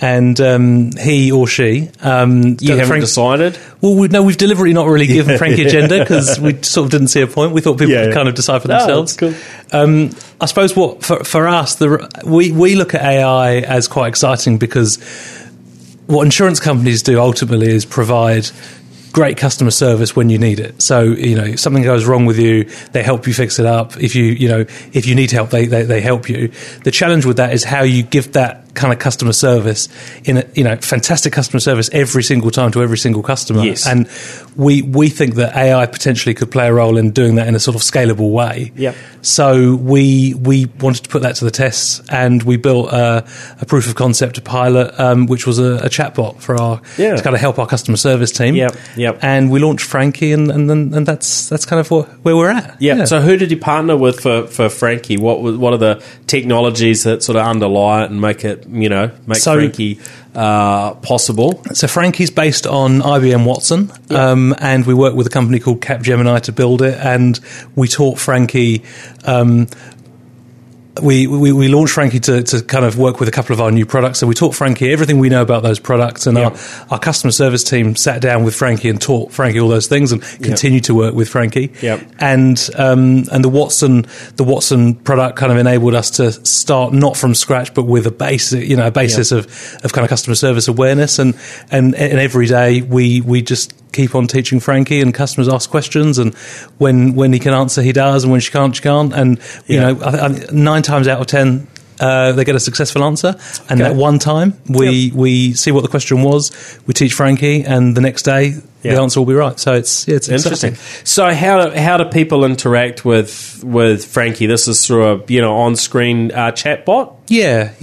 and he or she. You haven't decided? Well, we've deliberately not really given Frankie a gender because we sort of didn't see a point. We thought people could kind of decide for themselves. That's cool. I suppose what for us, we look at AI as quite exciting because what insurance companies do ultimately is provide great customer service when you need it. So, you know, if something goes wrong with you, they help you fix it up. If you need help, they help you. The challenge with that is how you give that kind of customer service in a, you know, fantastic customer service every single time to every single customer. Yes. And we think that AI potentially could play a role in doing that in a sort of scalable way. Yeah. So we wanted to put that to the test, and we built a proof of concept, a pilot, which was a chatbot for our to kind of help our customer service team. Yeah. Yep. And we launched Frankie, and that's kind of where we're at. Yep. Yeah. So who did you partner with for Frankie? What are the technologies that sort of underlie it and make it, you know, Frankie possible? So Frankie's based on IBM Watson, and we work with a company called Capgemini to build it, and we taught Frankie. We launched Frankie to kind of work with a couple of our new products. So we taught Frankie everything we know about those products, and our customer service team sat down with Frankie and taught Frankie all those things, and continued to work with Frankie. Yep. And the Watson product kind of enabled us to start not from scratch, but with a basis of kind of customer service awareness. And every day we just keep on teaching Frankie, and customers ask questions, and when he can answer, he does, and when she can't, she can't. And, you know, I 9 times out of 10, they get a successful answer. And that one time, we see what the question was, we teach Frankie, and the next day, the answer will be right. So it's interesting. So how do people interact with Frankie? This is through a, you know, on-screen chatbot? Yeah.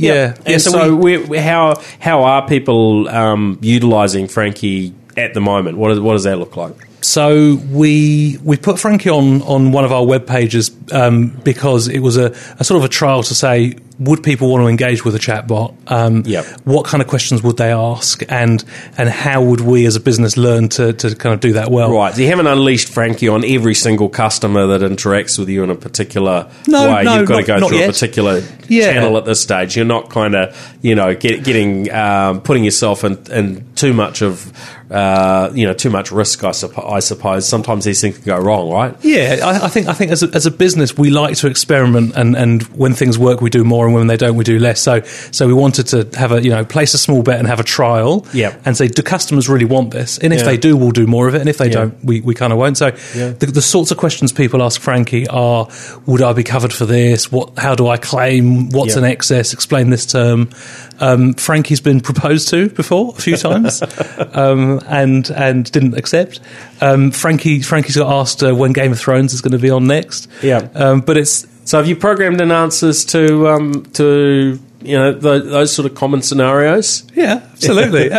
And so how are people utilising Frankie at the moment? What does that look like? So we put Frankie on one of our web pages because it was a sort of a trial to say, would people want to engage with a chatbot? What kind of questions would they ask? And how would we as a business learn to kind of do that well? Right. So you haven't unleashed Frankie on every single customer that interacts with you in a particular way. You've got to go through a particular channel at this stage. You're not kind of, you know, putting yourself in too much of, you know, too much risk, I suppose. Sometimes these things can go wrong, right? Yeah, I think as a business, we like to experiment, and when things work, we do more, and when they don't, we do less. So we wanted to have a, you know, place a small bet and have a trial, and say, do customers really want this? And if they do, we'll do more of it, and if they don't, we kind of won't. So the sorts of questions people ask Frankie are, would I be covered for this? How do I claim? What's an excess? Explain this term. Frankie's been proposed to before a few times, and didn't accept. Frankie's got asked when Game of Thrones is going to be on next. But it's so. Have you programmed in answers to you know those sort of common scenarios? Yeah, absolutely.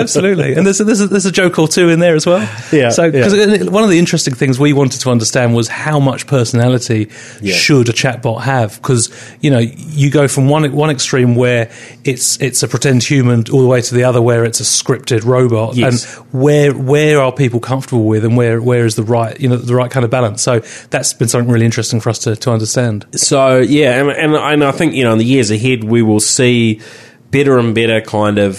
And there's a joke or two in there as well. So because one of the interesting things we wanted to understand was how much personality should a chatbot have? Because, you know, you go from one extreme where it's a pretend human all the way to the other where it's a scripted robot. And where are people comfortable with, and where is the right kind of balance? So that's been something really interesting for us to understand. So and I think, you know, in the years ahead we will see better and better kind of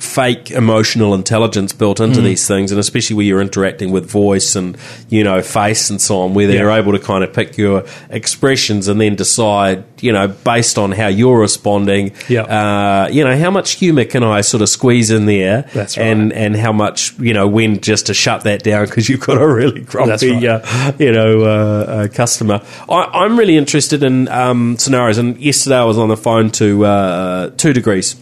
fake emotional intelligence built into these things, and especially where you're interacting with voice and, you know, face and so on, where they're able to kind of pick your expressions and then decide, you know, based on how you're responding, you know, how much humour can I sort of squeeze in there? That's right. And how much, you know, when just to shut that down because you've got a really grumpy, you know, customer. I'm really interested in scenarios, and yesterday I was on the phone to Two Degrees,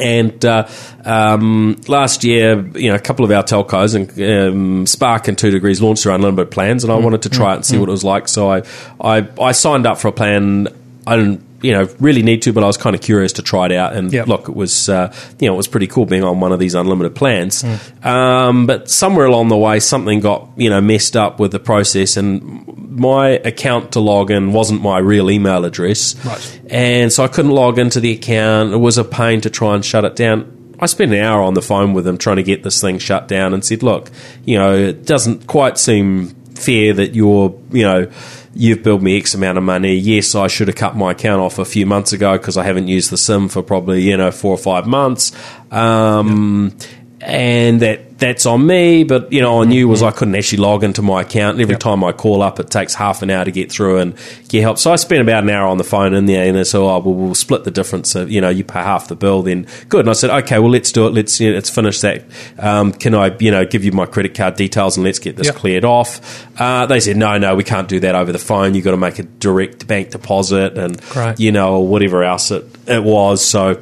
and last year, you know, a couple of our telcos and Spark and Two Degrees launched their unlimited plans, and I wanted to try it and see what it was like. So I signed up for a plan. I didn't, you know, really need to, but I was kind of curious to try it out. And look, it was you know, it was pretty cool being on one of these unlimited plans. But somewhere along the way, something got, you know, messed up with the process, and my account to log in wasn't my real email address, right. And so I couldn't log into the account. It was a pain to try and shut it down. I spent an hour on the phone with them trying to get this thing shut down, and said, look, you know, it doesn't quite seem fair that you're, you know, you've billed me X amount of money. Yes, I should have cut my account off a few months ago because I haven't used the SIM for probably, you know, 4 or 5 months. And that's on me, but, you know, I knew was I couldn't actually log into my account, and every time I call up, it takes half an hour to get through and get help. So I spent about an hour on the phone in there, and they said, oh, well, we'll split the difference. So, you know, you pay half the bill, then good. And I said, okay, well, let's do it. Let's finish that. Can I, you know, give you my credit card details and let's get this cleared off? They said, no, we can't do that over the phone. You've got to make a direct bank deposit and, you know, whatever else it was. So,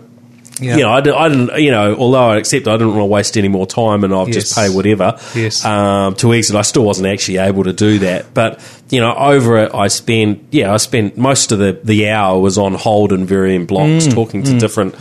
you know, I didn't, you know, although I accept I didn't want to waste any more time, and I've just paid whatever to exit. I still wasn't actually able to do that. But, you know, over it, I spent most of the hour was on hold and varying blocks talking to different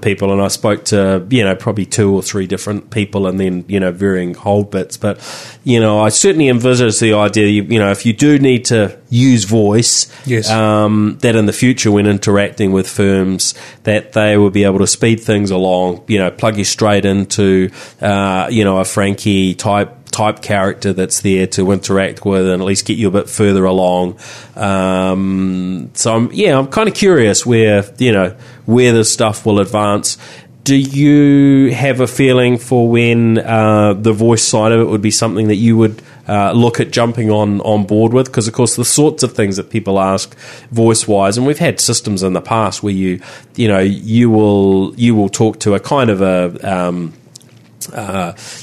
people. And I spoke to, you know, probably 2 or 3 different people, and then, you know, varying hold bits. But, you know, I certainly envisage the idea, you know, if you do need to use voice, that in the future when interacting with firms, that they will be able to speed things along, you know, plug you straight into, you know, a Frankie type character that's there to interact with and at least get you a bit further along. So I'm kind of curious where, you know, where this stuff will advance. Do you have a feeling for when the voice side of it would be something that you would look at jumping on board with? Because, of course, the sorts of things that people ask voice-wise, and we've had systems in the past where you know, you will talk to a kind of a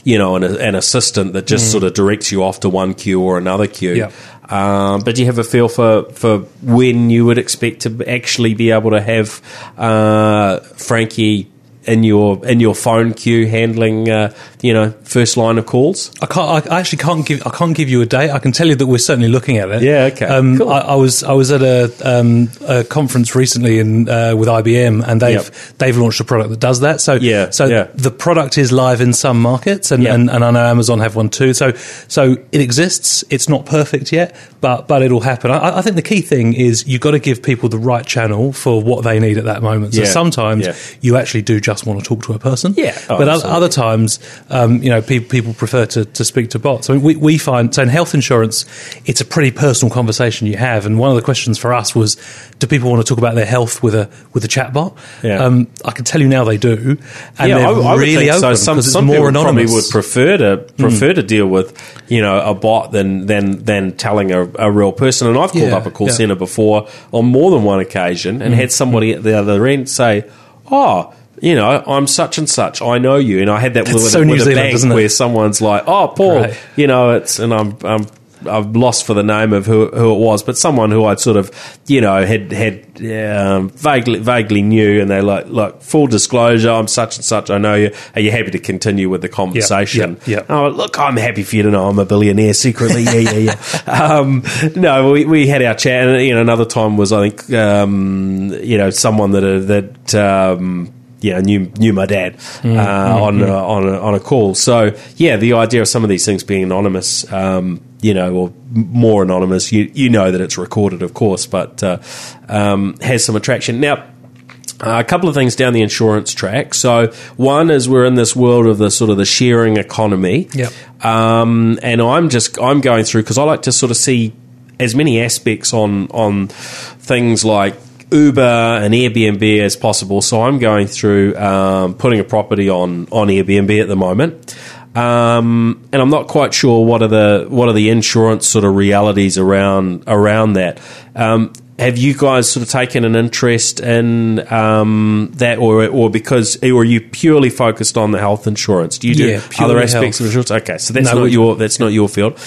you know, an assistant that just sort of directs you off to one queue or another queue. But do you have a feel for when you would expect to actually be able to have Frankie in your phone queue handling you know, first line of calls? I can't give you a date. I can tell you that we're certainly looking at it. Cool. I was at a conference recently in with IBM, and they've launched a product that does that. So the product is live in some markets, and I know Amazon have one too. So it exists. It's not perfect yet, but it'll happen. I think the key thing is you've got to give people the right channel for what they need at that moment. So sometimes you actually do just want to talk to a person, but other times, you know, people prefer to speak to bots. I mean, we find, so in health insurance, it's a pretty personal conversation you have, and one of the questions for us was, do people want to talk about their health with a chatbot? I can tell you now they do, and I really would think open, so. Some more people anonymous probably would prefer to deal with, you know, a bot than telling a real person. And I've called up a call centre before on more than one occasion and had somebody at the other end say, oh, you know, I'm such and such, I know you. And I had that with a bank where someone's like, oh, Paul, you know, it's, and I've lost for the name of who it was, but someone who I'd sort of, you know, had vaguely knew, and they're like, look, full disclosure, I'm such and such, I know you. Are you happy to continue with the conversation? Oh, look, I'm happy for you to know I'm a billionaire secretly. No, we had our chat, and, you know, another time was, I think, you know, someone that yeah, knew my dad on a call. So yeah, the idea of some of these things being anonymous, you know, or more anonymous, you know that it's recorded, of course, but has some attraction now. A couple of things down the insurance track. So one is we're in this world of the sort of the sharing economy, and I'm going through, because I like to sort of see as many aspects on things like Uber and Airbnb as possible. So I'm going through putting a property on Airbnb at the moment. And I'm not quite sure what are the insurance sort of realities around that. Have you guys sort of taken an interest in that, or are you purely focused on the health insurance? Do you do other aspects of insurance? Okay, so that's not your field.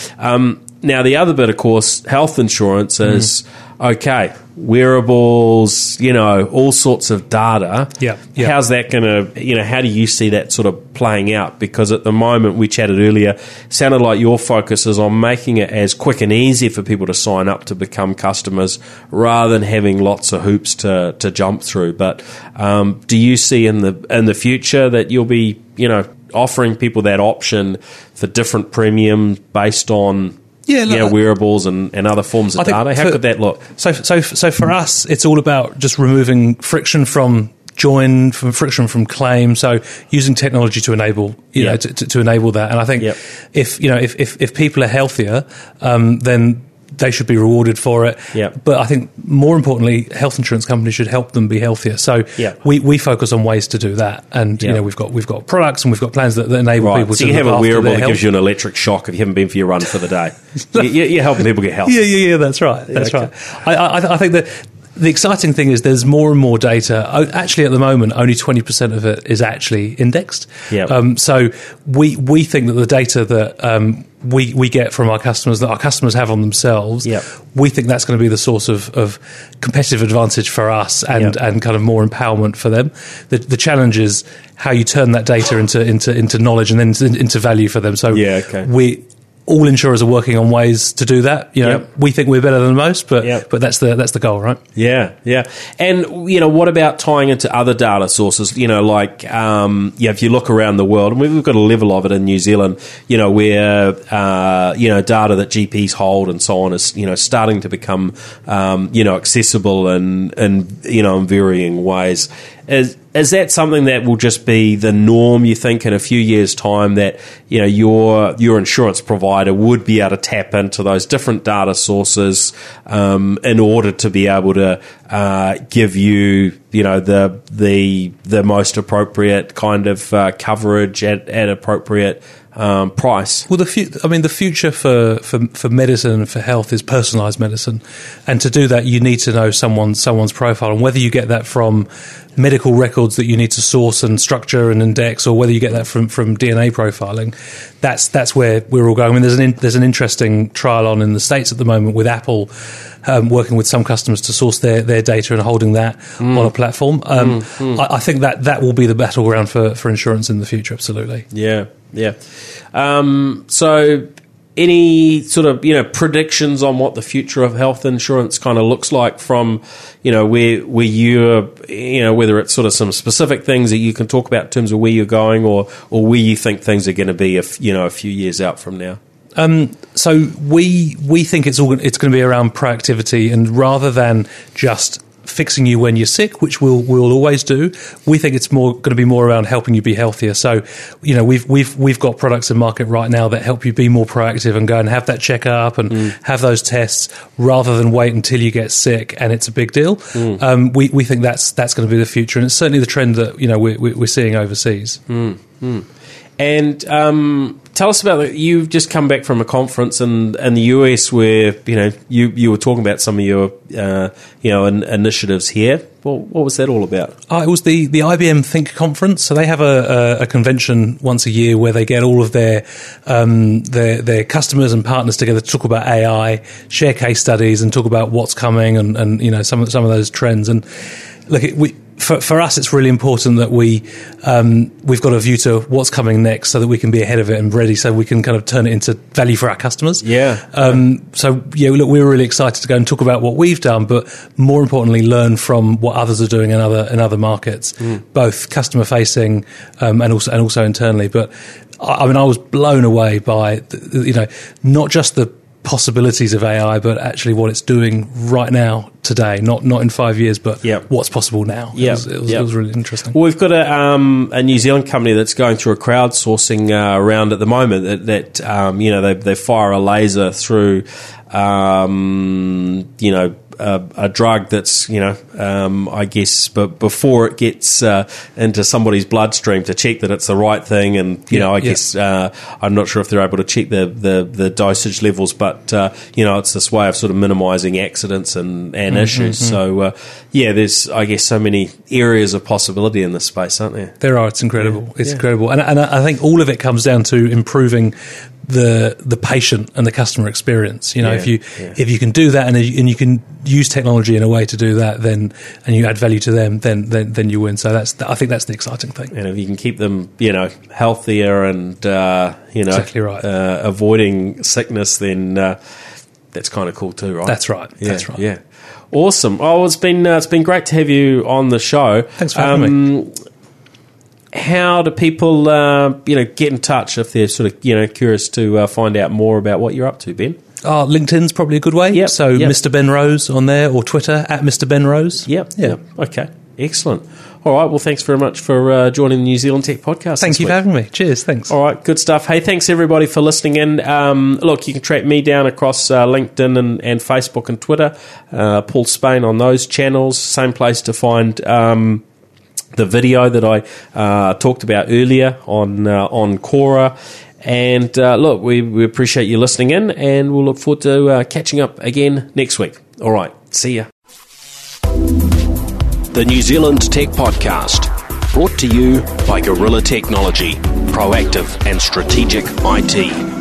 Now the other bit, of course, health insurance is okay. Wearables, all sorts of data. Yeah. How's that going to, how do you see that sort of playing out? Because at the moment, we chatted earlier, sounded like your focus is on making it as quick and easy for people to sign up to become customers rather than having lots of hoops to jump through. But do you see in the future that you'll be, offering people that option for different premiums based on wearables and other forms of data? How could that look? So for us, it's all about just removing friction from join, from friction from claim. So using technology to enable, to enable that. And I think if people are healthier, then they should be rewarded for it. Yep. But I think more importantly, health insurance companies should help them be healthier. So we focus on ways to do that. And we've got products and we've got plans that enable people to. So you have a wearable that gives you an electric shock if you haven't been for your run for the day. You're helping people get healthy. Yeah, that's right. That's right. I think that the exciting thing is there's more and more data. Actually, at the moment, only 20% of it is actually indexed. Yep. So we think that the data that we get from our customers, that our customers have on themselves, we think that's going to be the source of competitive advantage for us and kind of more empowerment for them. The challenge is how you turn that data into knowledge and then into value for them. So all insurers are working on ways to do that. We think we're better than most, but that's the goal, right? Yeah. And what about tying into other data sources? If you look around the world, and we've got a level of it in New Zealand, where data that GPs hold and so on is starting to become accessible and in varying ways. Is that something that will just be the norm, you think, in a few years' time, that your insurance provider would be able to tap into those different data sources in order to be able to give you the most appropriate kind of coverage at appropriate price? Well, the future for medicine and for health is personalised medicine, and to do that, you need to know someone's profile, and whether you get that from medical records that you need to source and structure and index, or whether you get that from DNA profiling. That's where we're all going. I mean, there's an interesting trial on in the States at the moment with Apple working with some customers to source their data and holding that on a platform. I think that will be the battleground for insurance in the future. Absolutely. Yeah. So any sort of, predictions on what the future of health insurance kind of looks like from, where you're, whether it's sort of some specific things that you can talk about in terms of where you're going or where you think things are going to be if, a few years out from now? So we think it's going to be around proactivity, and rather than just fixing you when you're sick, which we'll always do, we think it's more going to be more around helping you be healthier. So, we've got products in market right now that help you be more proactive and go and have that checkup and have those tests rather than wait until you get sick and it's a big deal. We think that's going to be the future, and it's certainly the trend that we're seeing overseas. And tell us about you've just come back from a conference in the US where you were talking about some of your initiatives here. Well, what was that all about? It was the IBM Think conference. So they have a convention once a year where they get all of their customers and partners together to talk about AI, share case studies, and talk about what's coming and some of those trends. And look, For us, it's really important that we've got a view to what's coming next, so that we can be ahead of it and ready, so we can kind of turn it into value for our customers. Yeah. We were really excited to go and talk about what we've done, but more importantly, learn from what others are doing in other markets, both customer facing and also internally. But I was blown away by not just the possibilities of AI, but actually what it's doing right now, today, not in 5 years, but what's possible now. It was really interesting. Well, we've got a New Zealand company that's going through a crowdsourcing round at the moment that they fire a laser through a drug that's, you know, I guess, but before it gets into somebody's bloodstream to check that it's the right thing, and you know, I guess I'm not sure if they're able to check the dosage levels, but you know, it's this way of sort of minimising accidents and issues. So yeah, there's, I guess, so many areas of possibility in this space, aren't there? There are. It's incredible. Yeah. It's incredible, and I think all of it comes down to improving the patient and the customer experience. You know, if you can do that, and you can use technology in a way to do that, then and you add value to them, then you win. So that's, I think that's the exciting thing. And if you can keep them, you know, healthier and you know, exactly right, avoiding sickness, then that's kind of cool too, right? That's right. Yeah, that's right. Yeah. Awesome. Oh, it's been great to have you on the show. Thanks for having me. How do people, you know, get in touch if they're sort of, you know, curious to find out more about what you're up to, Ben? LinkedIn's probably a good way. Yep. So Mr. Ben Rose on there, or Twitter at Mr. Ben Rose. Yep. Okay. Excellent. All right. Well, thanks very much for joining the New Zealand Tech Podcast. Thank you for having me. Cheers. Thanks. All right. Good stuff. Hey, thanks everybody for listening in. Look, you can track me down across LinkedIn and Facebook and Twitter. Paul Spain on those channels. Same place to find the video that I talked about earlier on Quora. And look, we appreciate you listening in, and we'll look forward to catching up again next week. All right, see ya. The New Zealand Tech Podcast, brought to you by Guerrilla Technology, proactive and strategic IT.